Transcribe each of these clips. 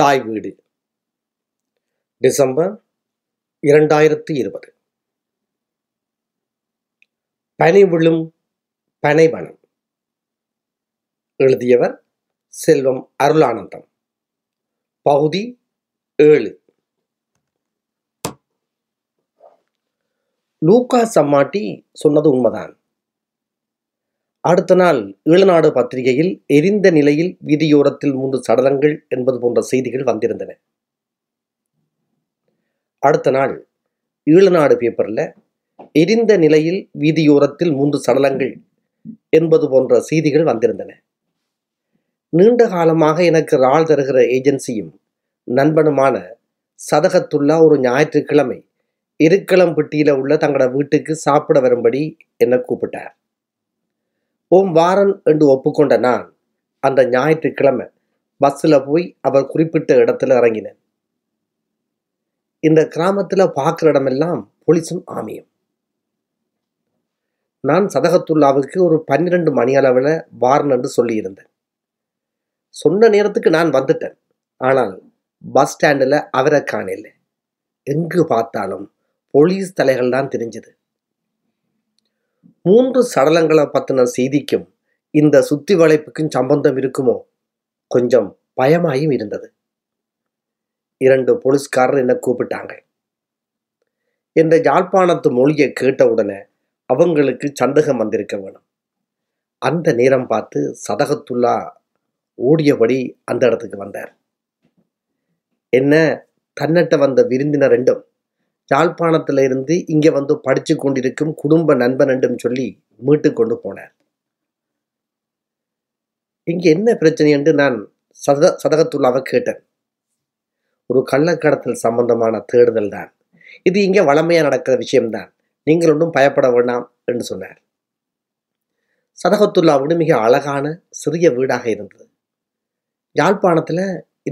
தாய் வீடு டிசம்பர் 2020. பனை விழும் பனைவனம். எழுதியவர் செல்வம் அருளானந்தம். பகுதி 7. லூக்கா சம்மாட்டி சொன்னது உண்மைதான். அடுத்த நாள் ஈழநாடு பத்திரிகையில் எரிந்த நிலையில் வீதியோரத்தில் 3 சடலங்கள் என்பது போன்ற செய்திகள் வந்திருந்தன. அடுத்த நாள் ஈழநாடு பேப்பரில் எரிந்த நிலையில் வீதியோரத்தில் 3 சடலங்கள் என்பது போன்ற செய்திகள் வந்திருந்தன. நீண்ட காலமாக எனக்கு ஆள் தருகிற ஏஜென்சியும் நண்பனுமான சதகத்துல்லா ஒரு ஞாயிற்றுக்கிழமை இருக்கலம்பட்டியில் உள்ள தங்களோட வீட்டுக்கு சாப்பிட வரும்படி என்னை கூப்பிட்டார். ஓம் வாரன் என்று ஒப்புக்கொண்ட நான் அந்த ஞாயிற்றுக்கிழமை பஸ்ஸில் போய் அவர் குறிப்பிட்ட இடத்துல இறங்கினேன். இந்த கிராமத்தில் பார்க்குற இடமெல்லாம் போலீஸும் ஆமியும். நான் சதகத்துல்லாவுக்கு ஒரு 12 மணி அளவில் வாரன் என்று சொல்லியிருந்தேன். சொன்ன நேரத்துக்கு நான் வந்துட்டேன். ஆனால் பஸ் ஸ்டாண்டில் அவரை காணல. எங்கு பார்த்தாலும் போலீஸ் தலைகள் தான் தெரிஞ்சது. 3 சடலங்களை பற்றின செய்திக்கும் இந்த சுத்தி வளைப்புக்கும் சம்பந்தம் இருக்குமோ கொஞ்சம் பயமாயும் இருந்தது. 2 போலீஸ்காரர் என்னை கூப்பிட்டாங்க. என்ற யாழ்ப்பாணத்து மொழியை கேட்டவுடனே அவங்களுக்கு சந்தேகம் வந்திருக்க வேணும். அந்த நேரம் பார்த்து சதகத்துல்லா ஓடியபடி அந்த இடத்துக்கு வந்தார். என்ன தன்னட்ட வந்த விருந்தினர் ரெண்டும் யாழ்ப்பாணத்தில் இருந்து இங்கே வந்து படித்து கொண்டிருக்கும் குடும்ப நண்பன் ரெண்டும் சொல்லி மீட்டு கொண்டு போனார். இங்கே என்ன பிரச்சனை என்று நான் சதகத்துள்ளாவை கேட்டேன். ஒரு கள்ளக்கடத்தல் சம்பந்தமான தேடுதல் தான் இது. இங்கே வளமையாக நடக்கிற விஷயம்தான். நீங்கள் ஒன்றும் பயப்பட வேண்டாம் என்று சொன்னார். சதகத்துல்லா வீடு மிக அழகான சிறிய வீடாக இருந்தது. யாழ்ப்பாணத்தில்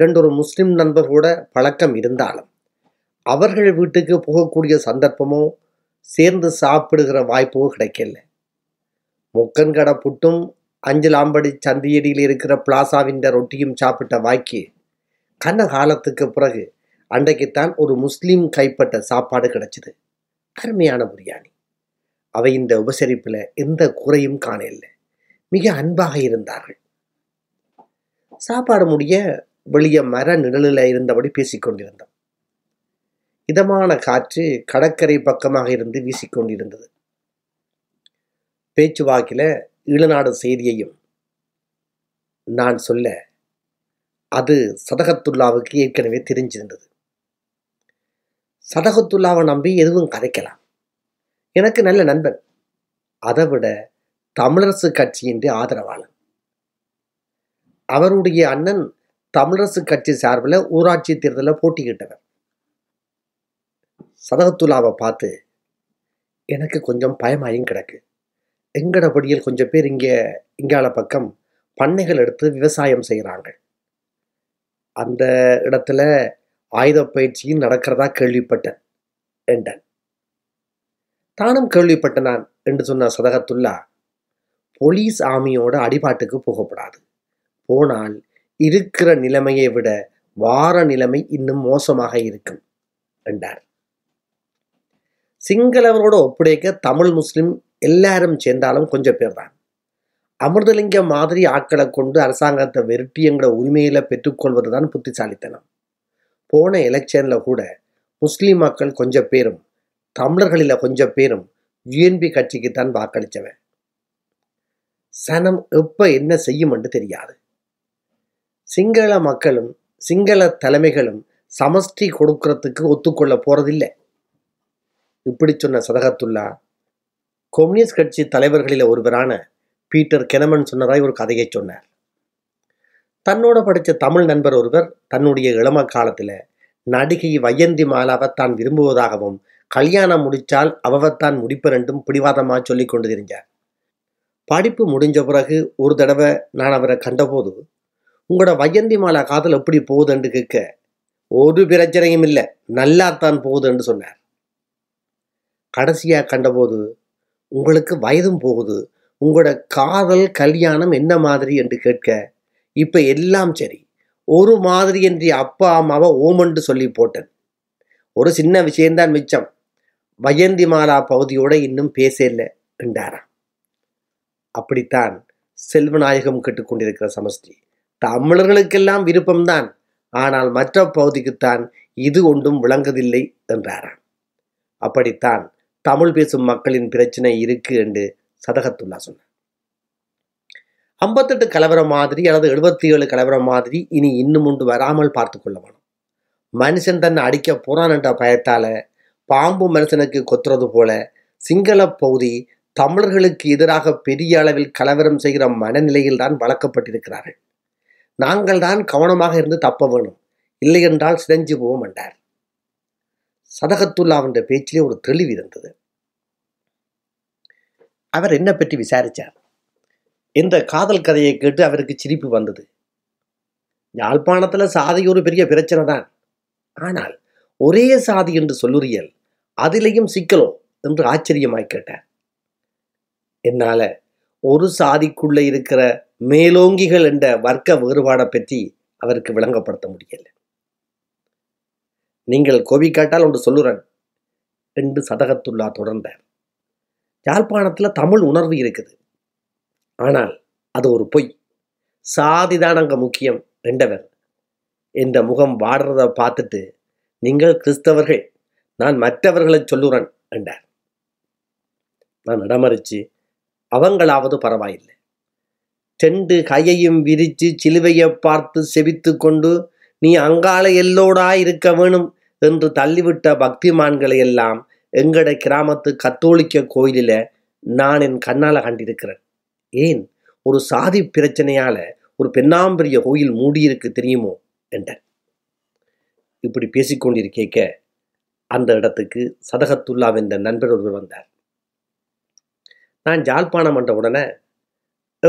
2 முஸ்லீம் நண்பர்களோட பழக்கம் இருந்தாலும் அவர்கள் வீட்டுக்கு போகக்கூடிய சந்தர்ப்பமோ சேர்ந்து சாப்பிடுகிற வாய்ப்போ கிடைக்கல. முக்கன்கடை புட்டும் 5 லாம்படி சந்தியடியில் இருக்கிற பிளாசாவின் ரொட்டியும் சாப்பிட்ட வாய்க்கு கண்ண காலத்துக்கு பிறகு அன்றைக்குத்தான் ஒரு முஸ்லீம் கைப்பட்ட சாப்பாடு கிடைச்சிது. அருமையான பிரியாணி. அவை இந்த உபசரிப்பில் எந்த குறையும் காணல. மிக அன்பாக இருந்தார்கள். சாப்பாடு முடிய வெளியே மர நிழலில் இருந்தபடி பேசிக்கொண்டிருந்தோம். இதமான காற்று கடற்கரை பக்கமாக இருந்து வீசிக்கொண்டிருந்தது. பேச்சுவாக்கில் ஈழநாடு செய்தியையும் நான் சொல்ல அது சதகத்துல்லாவுக்கு ஏற்கனவே தெரிஞ்சிருந்தது. சதகத்துல்லாவை நம்பி எதுவும் கதைக்கலாம். எனக்கு நல்ல நண்பன். அதை விட தமிழரசு கட்சியின்றி ஆதரவாளன். அவருடைய அண்ணன் தமிழரசு கட்சி சார்பில் ஊராட்சி தேர்தலில் போட்டியிட்டவர். சதகத்துல்லாவை பார்த்து எனக்கு கொஞ்சம் பயமாயும் கிடக்கு. எங்கடபடியில் கொஞ்சம் பேர் இங்கால பக்கம் பண்ணைகள் எடுத்து விவசாயம் செய்கிறாங்க. அந்த இடத்துல ஆயுத பயிற்சியும் நடக்கிறதா கேள்விப்பட்டேன் என்றான். தானும் கேள்விப்பட்ட நான் என்று சொன்ன சதகத்துல்லா, போலீஸ் ஆமியோட அடிபாட்டுக்கு போகப்படாது. போனால் இருக்கிற நிலைமையை விட வார நிலைமை இன்னும் மோசமாக இருக்கும் என்றார். சிங்களவரோட ஒப்படைக்க தமிழ் முஸ்லிம் எல்லாரும் சேர்ந்தாலும் கொஞ்சம் பேர் தான். அமிர்தலிங்க மாதிரி ஆட்களை கொண்டு அரசாங்கத்தை வெறுட்டி எங்கிற உரிமையில பெற்றுக்கொள்வது தான் புத்திசாலித்தனம். போன எலெக்ஷனில் கூட முஸ்லீம் மக்கள் கொஞ்சம் பேரும் தமிழர்களில் கொஞ்சம் பேரும் யுஎன்பி கட்சிக்குத்தான் வாக்களித்தவன். சனம் எப்போ என்ன செய்யும் என்று தெரியாது. சிங்கள மக்களும் சிங்கள தலைமைகளும் சமஷ்டி கொடுக்கறதுக்கு ஒத்துக்கொள்ள போகிறதில்லை. இப்படி சொன்ன சதகத்துல்லா கம்யூனிஸ்ட் கட்சி தலைவர்களில் ஒருவரான பீட்டர் கெனமன் சொன்னதாய் ஒரு கதையை சொன்னார். தன்னோட படித்த தமிழ் நண்பர் ஒருவர் தன்னுடைய இளம காலத்தில் நடிகை வைஜயந்தி மாலாவை தான் விரும்புவதாகவும் கல்யாணம் முடித்தால் அவவைத்தான் முடிப்பர் என்றும் பிடிவாதமாக சொல்லி கொண்டு தெரிஞ்சார். படிப்பு முடிஞ்ச பிறகு ஒரு தடவை நான் அவரை கண்டபோது, உங்களோட வைஜயந்தி மாலா காதல் எப்படி போகுது என்று கேட்க, ஒரு பிரச்சனையும் இல்லை, நல்லாத்தான் போகுது என்று சொன்னார். கடைசியாக கண்டபோது, உங்களுக்கு வயதும் போகுது, உங்களோட காதல் கல்யாணம் என்ன மாதிரி என்று கேட்க, இப்போ எல்லாம் சரி, ஒரு மாதிரி என்று அப்பா அம்மாவை ஓமண்டு சொல்லி போட்டேன். ஒரு சின்ன விஷயம்தான் மிச்சம், வைஜயந்தி மாலா பகுதியோட இன்னும் பேசல என்றாராம். அப்படித்தான் செல்வநாயகம் கேட்டுக்கொண்டிருக்கிற சமஷ்டி தமிழர்களுக்கெல்லாம் விருப்பம்தான், ஆனால் மற்ற பகுதிக்குத்தான் இது ஒன்றும் விளங்குதில்லை என்றாராம். அப்படித்தான் தமிழ் பேசும் மக்களின் பிரச்சனை இருக்கு என்று சதகத்துல்லா சொன்னார். 58 கலவரம் மாதிரி அல்லது 77 கலவரம் மாதிரி இனி இன்னும் ஒன்று வராமல் பார்த்து கொள்ள வேணும். மனுஷன் தன்னை அடிக்க போறான் என்ற பயத்தால பாம்பு மனுஷனுக்கு கொத்துறது போல சிங்கள பகுதி தமிழர்களுக்கு எதிராக பெரிய அளவில் கலவரம் செய்கிற மனநிலையில் தான் வளர்க்கப்பட்டிருக்கிறார்கள். நாங்கள் தான் கவனமாக இருந்து தப்ப வேணும், இல்லையென்றால் சிதைஞ்சு போவோம் என்றார். சதகத்துல்லாவின் பேச்சிலே ஒரு தெளிவு இருந்தது. அவர் என்ன பற்றி விசாரித்தார் என்ற காதல் கதையை கேட்டு அவருக்கு சிரிப்பு வந்தது. யாழ்ப்பாணத்தில் சாதி ஒரு பெரிய பிரச்சனை தான், ஆனால் ஒரே சாதி என்று சொல்லுறியல் அதிலையும் சிக்கலோ என்று ஆச்சரியமாய் கேட்டார். என்னால் ஒரு சாதிக்குள்ளே இருக்கிற மேலோங்கிகள் என்ற வர்க்க வேறுபாடை பற்றி அவருக்கு விளங்கப்படுத்த முடியல. நீங்கள் கோபி கேட்டால் ஒன்று சொல்லுறேன் என்று சதகத்துல்லா தொடர்ந்தார். யாழ்ப்பாணத்தில் தமிழ் உணர்வு இருக்குது, ஆனால் அது ஒரு பொய், சாதிதான் அங்கே முக்கியம் என்றவர் என்ற முகம் வாடுறதை பார்த்துட்டு நீங்கள் கிறிஸ்தவர்கள், நான் மற்றவர்களை சொல்லுறேன் என்றார். நான் இடமறிச்சு அவங்களாவது பரவாயில்லை, 2 கையையும் விரித்து சிலுவையை பார்த்து செவித்து கொண்டு நீ அங்கால எல்லோடா இருக்க வேணும் என்று தள்ளிவிட்ட பக்திமான்களை எல்லாம் எங்கட கிராமத்து கத்தோலிக்க கோயிலில் நான் என் கண்ணால் கண்டிருக்கிறேன். ஏன் ஒரு சாதி பிரச்சனையால ஒரு பெண்ணாம்பரிய கோயில் மூடியிருக்கு தெரியுமோ என்றார். இப்படி பேசிக்கொண்டிருக்கேக்க அந்த இடத்துக்கு சதகத்துல்லாஹ் என்ற நண்பர் ஒருவர் வந்தார். நான் யாழ்ப்பாணம் என்ற உடனே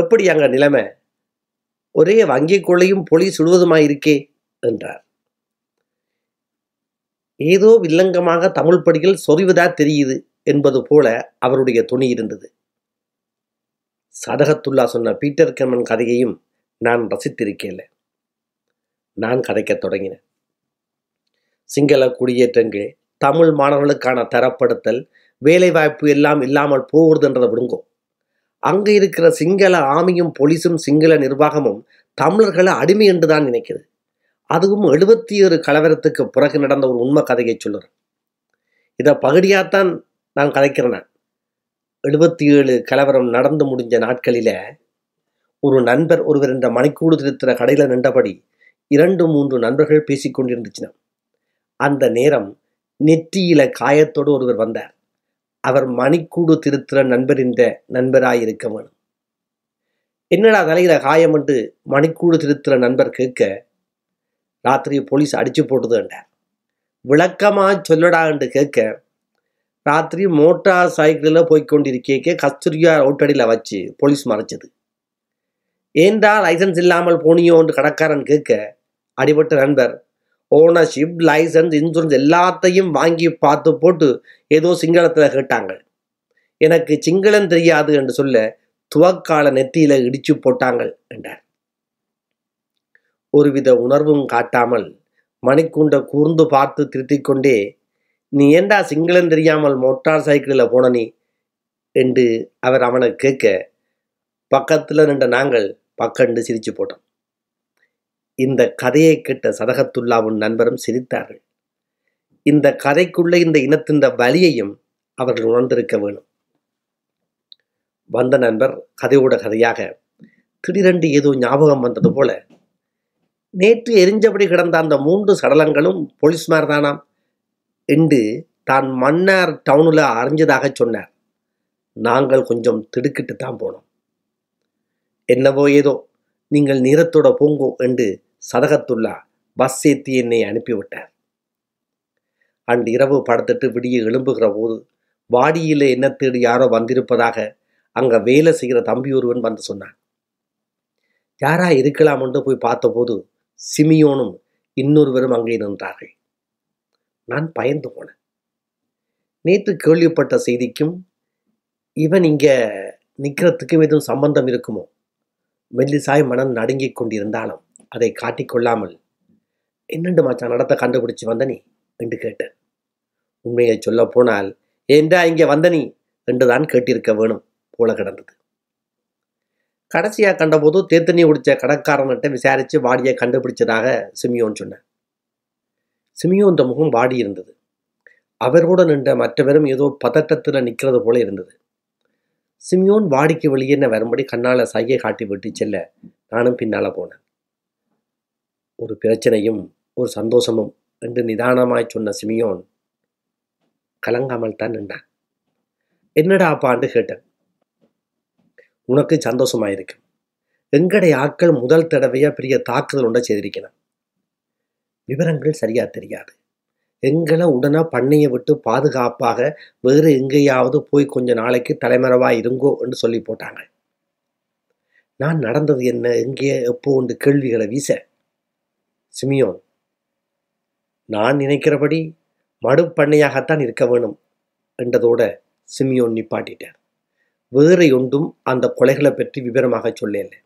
எப்படி அங்கே நிலைமை, ஒரே வங்கி கொள்ளையும் போலீஸ் சுடுவதுமாயிருக்கே என்றார். ஏதோ வில்லங்கமாக தமிழ் படிகள் சொறிவதா தெரியுது என்பது போல அவருடைய துணி இருந்தது. சதகத்துல்லா சொன்ன பீட்டர் கெனமன் கதையையும் நான் ரசித்திருக்கேன். நான் கதைக்கத் தொடங்கினேன். சிங்கள குடியேற்றங்கள், தமிழ் மாணவர்களுக்கான தரப்படுத்தல், வேலைவாய்ப்பு எல்லாம் இல்லாமல் போகிறதுன்றதை விடுங்கோ. அங்கே இருக்கிற சிங்கள ஆமியும் போலீஸும் சிங்கள நிர்வாகமும் தமிழர்களை அடிமை என்று தான் நினைக்குது. அதுவும் 76 கலவரத்துக்கு பிறகு நடந்த ஒரு உண்மை கதையை சொல்லுறேன். இதை பகுதியாகத்தான் நான் கதைக்கிறேன். 77 கலவரம் நடந்து முடிஞ்ச நாட்களில் ஒரு நண்பர் ஒருவர் என்ற மணிக்கூடு திருத்துற கடையில் நின்றபடி 2-3 நண்பர்கள் பேசிக்கொண்டிருந்துச்சுனா அந்த நேரம் நெற்றியில காயத்தோடு ஒருவர் வந்தார். அவர் மணிக்கூடு திருத்துற நண்பர் என்ற நண்பராயிருக்க வேணும். என்னடா தலையில காயம் என்று மணிக்கூடு திருத்துற நண்பர் கேட்க, ராத்திரி போலீஸ் அடிச்சு போட்டுது என்றார். விளக்கமா சொல்லடா என்று கேட்க, ராத்திரி மோட்டார் சைக்கிளில் போய்கொண்டிருக்கேக்க கஸ்தூரியா ரோட்டடியில் வச்சு போலீஸ் மறைச்சது. ஏண்டா லைசன்ஸ் இல்லாமல் போனியோன்னு கடைக்காரன் கேட்க, அடிபட்ட நண்பர் ஓனர்ஷிப், லைசன்ஸ், இன்சூரன்ஸ் எல்லாத்தையும் வாங்கி பார்த்து போட்டு ஏதோ சிங்களத்தில் கேட்டாங்க. எனக்கு சிங்களம் தெரியாது என்று சொல்ல துவக்கால நெத்தியில் இடிச்சு போட்டாங்க என்றார். ஒருவித உணர்வும் காட்டாமல் மணிக்கூண்டை கூர்ந்து பார்த்து திருத்திக் கொண்டே, நீ ஏண்டா சிங்களம் தெரியாமல் மோட்டார் சைக்கிளில் போனனி என்று அவர் அவனை கேட்க, பக்கத்தில் நின்ற நாங்கள் பக்கண்டு சிரித்து போட்டோம். இந்த கதையை கேட்ட சதகத்துல்லாவின் நண்பரும் சிரித்தார்கள். இந்த கதைக்குள்ளே இந்த இனத்தின் வலியையும் அவர்கள் உணர்ந்திருக்க வேணும். வந்த நண்பர் கதையோட கதையாக திடீரென்று ஏதோ ஞாபகம் வந்தது போல, நேற்று எரிஞ்சபடி கிடந்த அந்த 3 சடலங்களும் போலீஸ்மார் தானாம் என்று தான் மன்னார் டவுனில் அறிஞ்சதாக சொன்னார். நாங்கள் கொஞ்சம் திடுக்கிட்டு தான் போனோம். என்னவோ ஏதோ நீங்கள் நேரத்தோட போங்கோ என்று சதகத்துல்லா பஸ் ஏற்றி என்னை அனுப்பிவிட்டார். அன்று இரவு படுத்துட்டு விடிய எழும்புகிற போது வாடியில் என்ன தேடி யாரோ வந்திருப்பதாக அங்கே வேலை செய்கிற தம்பி ஒருவன் வந்து சொன்னான். யாரா இருக்கலாம் என்று போய் பார்த்தபோது சிமியோனும் இன்னொருவரும் அங்கே நின்றார்கள். நான் பயந்து போனேன். நேற்று கேள்விப்பட்ட செய்திக்கும் இவன் இங்கே நிற்கிறதுக்கும் எதுவும் சம்பந்தம் இருக்குமோ? மெல்லிசாய் மனம் நடுங்கிக் கொண்டிருந்தாலும் அதை காட்டிக்கொள்ளாமல், என்னண்டு மச்சான் நடத்த கண்டுபிடிச்சு வந்தனி என்று கேட்டேன். உண்மையை சொல்ல போனால் ஏண்டா இங்கே வந்தனி என்றுதான் கேட்டிருக்க வேணும் போல கிடந்தது. கடைசியாக கண்டபோது தேத்தனி குடித்த கடற்காரன்கிட்ட விசாரித்து வாடியை கண்டுபிடிச்சதாக சிமியோன் சொன்னார். சிமியோன் முகம் வாடி இருந்தது. அவரோட நின்ற மற்றவரும் ஏதோ பதட்டத்தில் நிற்கிறது போல இருந்தது. சிமியோன் வாடிக்கு வெளியே என்ன வரும்படி கண்ணால் சையை காட்டி விட்டு செல்ல நானும் பின்னால் போனேன். ஒரு பிரச்சனையும் ஒரு சந்தோஷமும் என்று நிதானமாய் சொன்ன சிமியோன் கலங்காமல் தான் நின்றான். என்னடா அப்பான்னு கேட்டேன். உனக்கு சந்தோஷமாயிருக்கும், எங்களுடைய ஆட்கள் முதல் தடவையாக பெரிய தாக்குதல் ஒன்றை செய்திருக்கணும். விவரங்கள் சரியாக தெரியாது. எங்களை உடனே பண்ணையை விட்டு பாதுகாப்பாக வேறு எங்கேயாவது போய் கொஞ்ச நாளைக்கு தலைமறைவாக இருங்கோ என்று சொல்லி போட்டாங்க. நான் நடந்தது என்ன, எங்கே, எப்போ என்று கேள்விகளை வீச சிமியோன், நான் நினைக்கிறபடி மடுப்பண்ணையாகத்தான் இருக்க வேணும் என்றதோட சிமியோன் நிப்பாட்டிட்டார். வேறு ஒன்றும் அந்த கொலைகளை பற்றி விவரமாக சொல்லலை.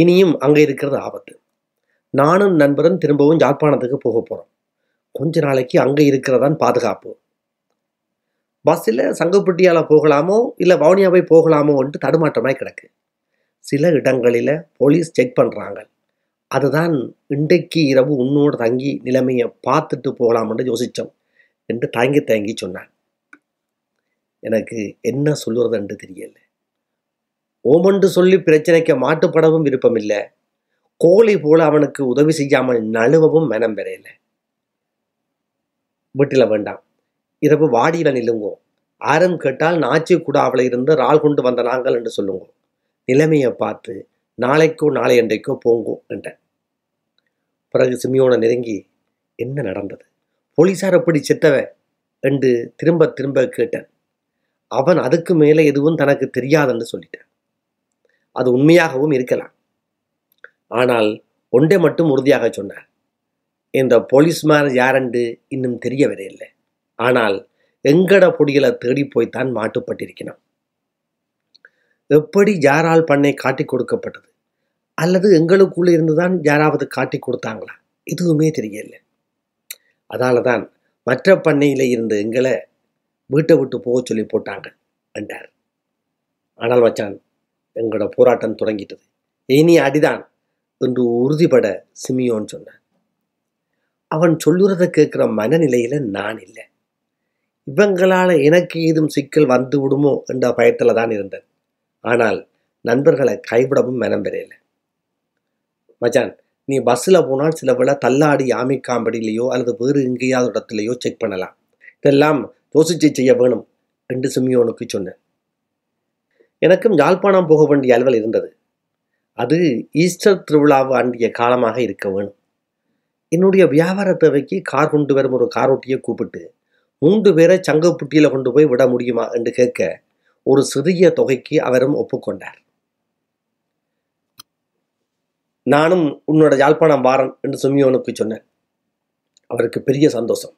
இனியும் அங்கே இருக்கிறது ஆபத்து. நானும் நண்பரும் திரும்பவும் யாழ்ப்பாணத்துக்கு போக போகிறோம். கொஞ்ச நாளைக்கு அங்கே இருக்கிறதான் பாதுகாப்பு. பஸ்ஸில் சங்கப்பட்டியால் போகலாமோ இல்லை வவுனியாவை போகலாமோ என்று தடுமாற்றமாக கிடக்கு. சில இடங்களில் போலீஸ் செக் பண்ணுறாங்க. அதுதான் இன்றைக்கு இரவு உன்னோடு தங்கி நிலைமையை பார்த்துட்டு போகலாம்னு யோசித்தோம் என்று தாங்கி தயங்கி சொன்னான். எனக்கு என்ன சொல்லுறது என்று தெரியல. ஓமன்று சொல்லி பிரச்சனைக்கு மாட்டுப்படவும் விருப்பமில்லை. கோழி போல அவனுக்கு உதவி செய்யாமல் நழுவவும் மனம் பெறையில்லை. வீட்டில் வேண்டாம், இரவு வாடியில் நில்லுங்கோ. ஆரம் கேட்டால் நாச்சி கூட அவளை இருந்து ரால் கொண்டு வந்த நாங்கள் என்று சொல்லுங்கோ. நிலைமையை பார்த்து நாளைக்கோ நாளை அன்றைக்கோ போங்கோ என்றேன். பிறகு சிமியோனை நெருங்கி என்ன நடந்தது, போலீஸார் எப்படி செத்தவ என்று திரும்ப திரும்ப கேட்டேன். அவன் அதுக்கு மேலே எதுவும் தனக்கு தெரியாதுன்னு சொல்லிட்டான். அது உண்மையாகவும் இருக்கலாம். ஆனால் ஒன்றை மட்டும் உறுதியாக சொன்னார். இந்த போலீஸ்மார் யாரென்று இன்னும் தெரிய வரையில்லை. ஆனால் எங்கட பொடிகளை தேடி போய்த்தான் மாட்டுப்பட்டிருக்கணும். எப்படி யாரால் பண்ணை காட்டி கொடுக்கப்பட்டது அல்லது எங்களுக்குள்ளே இருந்துதான் யாராவது காட்டி கொடுத்தாங்களா, எதுவுமே தெரியலை. அதால தான் மற்ற பண்ணையில் இருந்த எங்களை வீட்டை விட்டு போக சொல்லி போட்டாங்க என்றார். ஆனால் மச்சான், எங்களோட போராட்டம் தொடங்கிட்டது, இனி அடிதான் என்று உறுதிபட சிமியோன் சொன்னான். அவன் சொல்லுறதை கேட்குற மனநிலையில் நான் இல்லை. இவங்களால் எனக்கு ஏதும் சிக்கல் வந்து விடுமோ என்ற பயத்தில் தான் இருந்தேன். ஆனால் நண்பர்களை கைவிடவும் மனம் பெறையில்லை. மச்சான், நீ பஸ்ஸில் போனால் சில வேளை தள்ளாடி யாமிக்காம்படியிலையோ அல்லது வேறு எங்கேயாவது இடத்துலையோ செக் பண்ணலாம். இதெல்லாம் யோசிச்சு செய்ய வேணும் என்று சிமியோனுக்கு சொன்னேன். எனக்கும் யாழ்ப்பாணம் போக வேண்டிய அலுவல் இருந்தது. அது ஈஸ்டர் திருவிழாவை அண்டிய காலமாக இருக்க வேணும். என்னுடைய வியாபார தேவைக்கு கார் கொண்டு வரும் ஒரு காரோட்டியை கூப்பிட்டு 3 பேரை சங்கப்புட்டியில் கொண்டு போய் விட முடியுமா என்று கேட்க ஒரு சிறிய தொகைக்கு அவரும் ஒப்புக்கொண்டார். நானும் உன்னோட யாழ்ப்பாணம் வாரன் என்று சிமியோனுக்கு சொன்னேன். அவருக்கு பெரிய சந்தோஷம்.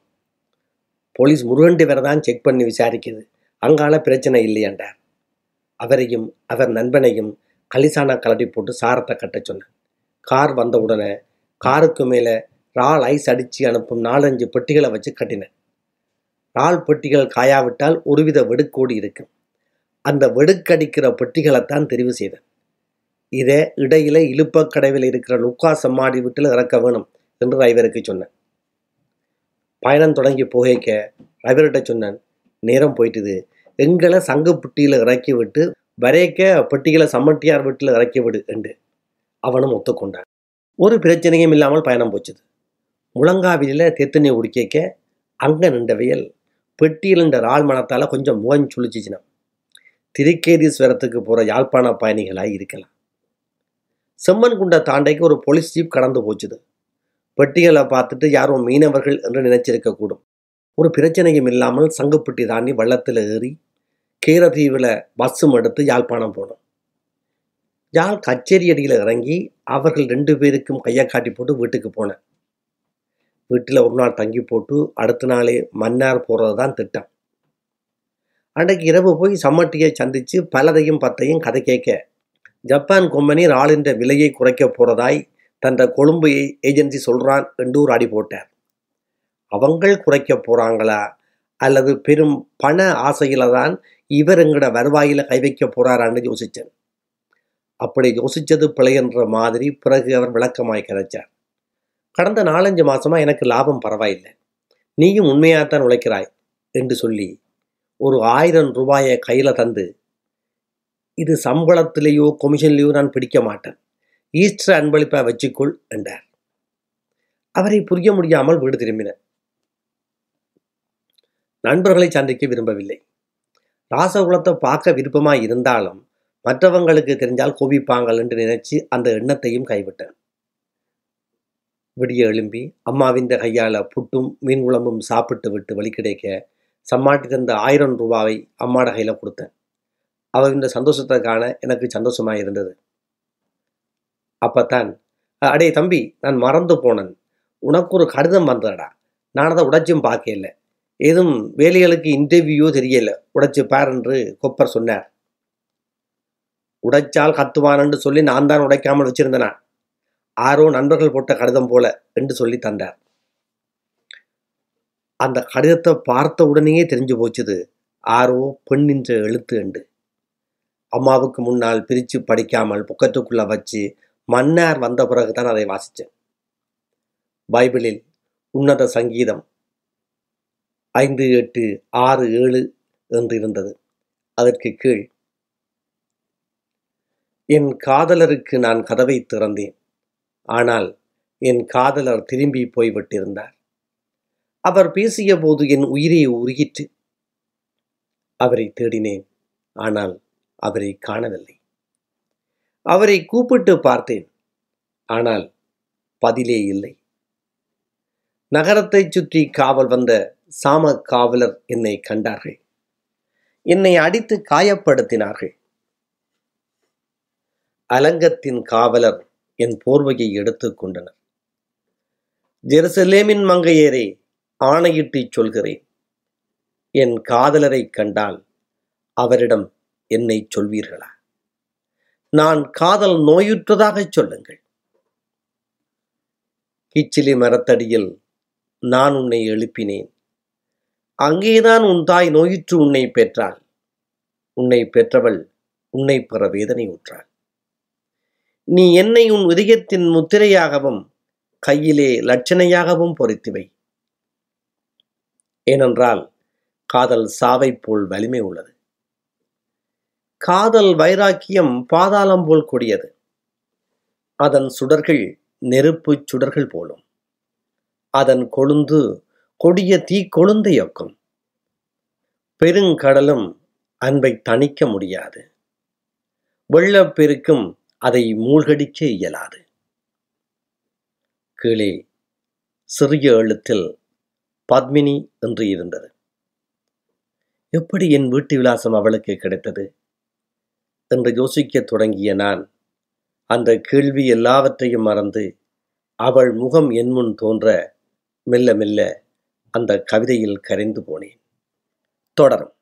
போலீஸ் முருகண்டி வரை தான் செக் பண்ணி விசாரிக்குது, அங்கால பிரச்சனை இல்லையென்றார். அவரையும் அவர் நண்பனையும் கலிசானா கலட்டி போட்டு சாரத்தை கட்ட சொன்னார். கார் வந்தவுடனே காருக்கு மேலே ரால் ஐஸ் அடித்து அனுப்பும் 4-5 பெட்டிகளை வச்சு கட்டினேன். ரால் பெட்டிகள் காயாவிட்டால் ஒருவித வெடுக்கோடு இருக்கும். அந்த வெடுக்கடிக்கிற பெட்டிகளைத்தான் தெரிவு செய்தேன். இதை இடையில இழுப்பக்கடைவில் இருக்கிற லுக்கா சம்மாடி வீட்டில் இறக்க வேணும் என்று டிரைவருக்கு சொன்னேன். பயணம் தொடங்கி போகைக்க டிரைவர்கிட்ட சொன்னேன், நேரம் போயிட்டுது, எங்களை சங்கப்பட்டியில் இறக்கி விட்டு வரைக்க பெட்டிகளை சம்மட்டியார் வீட்டில் இறக்கி விடு என்று. அவனும் ஒத்துக்கொண்டான். ஒரு பிரச்சனையும் இல்லாமல் பயணம் போச்சுது. முழங்காவிலில் தேத்தண்ணி உடிக்க அங்கே நின்றவையில் பெட்டியிலின்ற ஆள் மனத்தால் கொஞ்சம் முகம் சுழிச்சிச்சினா திருக்கேதீஸ்வரத்துக்கு போகிற யாழ்ப்பாண பயணிகளாக இருக்கலாம். செம்மன் குண்ட தாண்டைக்கு ஒரு போலீஸ் ஜீப் கடந்து போச்சுது. பெட்டிகளை பார்த்துட்டு யாரோ மீனவர்கள் என்று நினைச்சிருக்கக்கூடும். ஒரு பிரச்சனையும் இல்லாமல் சங்குப்பட்டி தாண்டி வள்ளத்தில் ஏறி கீரதீவில் பஸ்ஸும் எடுத்து யாழ்ப்பாணம் போனோம். யாழ் கச்சேரி அடியில் இறங்கி அவர்கள் 2 பேருக்கும் கையை காட்டி போட்டு வீட்டுக்கு போனேன். வீட்டில் ஒரு நாள் தங்கி போட்டு அடுத்த நாளே மன்னார் போகிறது தான் திட்டம். அன்றைக்கு இரவு போய் சம்மட்டியை சந்தித்து பலதையும் பத்தையும் கதை கேட்க ஜப்பான் கொம்பனி ராளின்ற விலையை குறைக்க போகிறதாய் தந்த கொழும்பு ஏஜென்சி சொல்கிறான் என்று ஒரு அடி போட்டார். அவங்கள் குறைக்க போகிறாங்களா அல்லது பெரும் பண ஆசையில் தான் இவர் எங்கட வருவாயில் கை வைக்க போகிறாரான்னு யோசித்தேன். அப்படி யோசித்தது பிழையன்ற மாதிரி பிறகு அவர் விளக்கமாய் கிடைச்சார். கடந்த 4-5 மாதமாக எனக்கு லாபம் பரவாயில்லை, நீயும் உண்மையாகத்தான் உழைக்கிறாய் என்று சொல்லி ஒரு 1000 ரூபாயை கையில் தந்து, இது சம்பளத்திலேயோ கமிஷன்லேயோ நான் பிடிக்க மாட்டேன், ஈஸ்டர் அன்பளிப்பாக வச்சுக்கொள் என்றார். அவரை புரிய முடியாமல் வீடு திரும்பினார். நண்பர்களை சந்திக்க விரும்பவில்லை. ராசகுலத்தை பார்க்க விருப்பமாக இருந்தாலும் மற்றவங்களுக்கு தெரிஞ்சால் கோபிப்பாங்கள் என்று நினைச்சு அந்த எண்ணத்தையும் கைவிட்டேன். விடிய எழும்பி அம்மாவின் கையால் புட்டும் மீன் குழம்பும் சாப்பிட்டு விட்டு வழி கிடைக்க சம்மாட்டி தந்த 1000 ரூபாவை அம்மாட கையில் கொடுத்தேன். அவன் சந்தோஷத்தை காண எனக்கு சந்தோஷமாக இருந்தது. அப்பத்தான், அடே தம்பி, நான் மறந்து போனேன், உனக்கு ஒரு கடிதம் வந்தடா, நான் அதை உடைச்சும் பார்க்கல, ஏதும் வேலைகளுக்கு இன்டர்வியூ தெரியல, உடைச்சு பார் என்று கொப்பர் சொன்னார். உடைச்சால் கத்துவானு சொல்லி நான் தான் உடைக்காமல் வச்சிருந்தேனா, 6 நண்பர்கள் போட்ட கடிதம் போல என்று சொல்லி தந்தார். அந்த கடிதத்தை பார்த்த உடனேயே தெரிஞ்சு போச்சுது 6 பெண்ணின்ற எழுத்து என்று. அம்மாவுக்கு முன்னால் பிரித்து படிக்காமல் புக்கத்துக்குள்ளே வச்சு மன்னார் வந்த பிறகுதான் அதை வாசித்தேன். பைபிளில் உன்னத சங்கீதம் 5, 8, 6, 7 என்று இருந்தது. அதற்கு கீழ், என் காதலருக்கு நான் கதவை திறந்தேன், ஆனால் என் காதலர் திரும்பி போய்விட்டிருந்தார். அவர் பேசிய போது என் உயிரை உருகிற்று. அவரை தேடினேன், ஆனால் அவரை காணவில்லை. அவரை கூப்பிட்டு பார்த்தேன், ஆனால் பதிலே இல்லை. நகரத்தை சுற்றி காவல் வந்த சாம காவலர் என்னை கண்டார்கள். என்னை அடித்து காயப்படுத்தினார்கள். அலங்கத்தின் காவலர் என் போர்வையை எடுத்துக் கொண்டனர். ஜெருசலேமின் மங்கையரே, ஆணையிட்டு சொல்கிறேன், என் காதலரை கண்டால் அவரிடம் என்னை சொல்வீர்களா? நான் காதல் நோயுற்றதாக சொல்லுங்கள். கிச்சிலி மரத்தடியில் நான் உன்னை எழுப்பினேன், அங்கேதான் உன் தாய் நோயுற்று உன்னை பெற்றாள், உன்னை பெற்றவள் உன்னை பெற வேதனை உற்றாள். நீ என்னை உன் இதயத்தின் முத்திரையாகவும் கையிலே லட்சணையாகவும் பொறித்துவை. ஏனென்றால் காதல் சாவை போல் வலிமை உள்ளது, காதல் வைராக்கியம் பாதாளம் போல் கொடியது, அதன் சுடர்கள் நெருப்பு சுடர்கள் போலும், அதன் கொழுந்து கொடிய தீ கொழுந்தையக்கும். பெருங்கடலும் அன்பை தணிக்க முடியாது, வெள்ளப்பெருக்கும் அதை மூழ்கடிக்க இயலாது. கீழே சிறிய எழுத்தில் பத்மினி என்று இருந்தது. எப்படி என் வீட்டு விலாசம் அவளுக்கு கிடைத்தது என்று யோசிக்க தொடங்கிய நான் அந்த கேள்வி எல்லாவற்றையும் மறந்து அவள் முகம் என் முன் தோன்ற மெல்ல மெல்ல அந்த கவிதையில் கரைந்து போனேன். தொடரும்.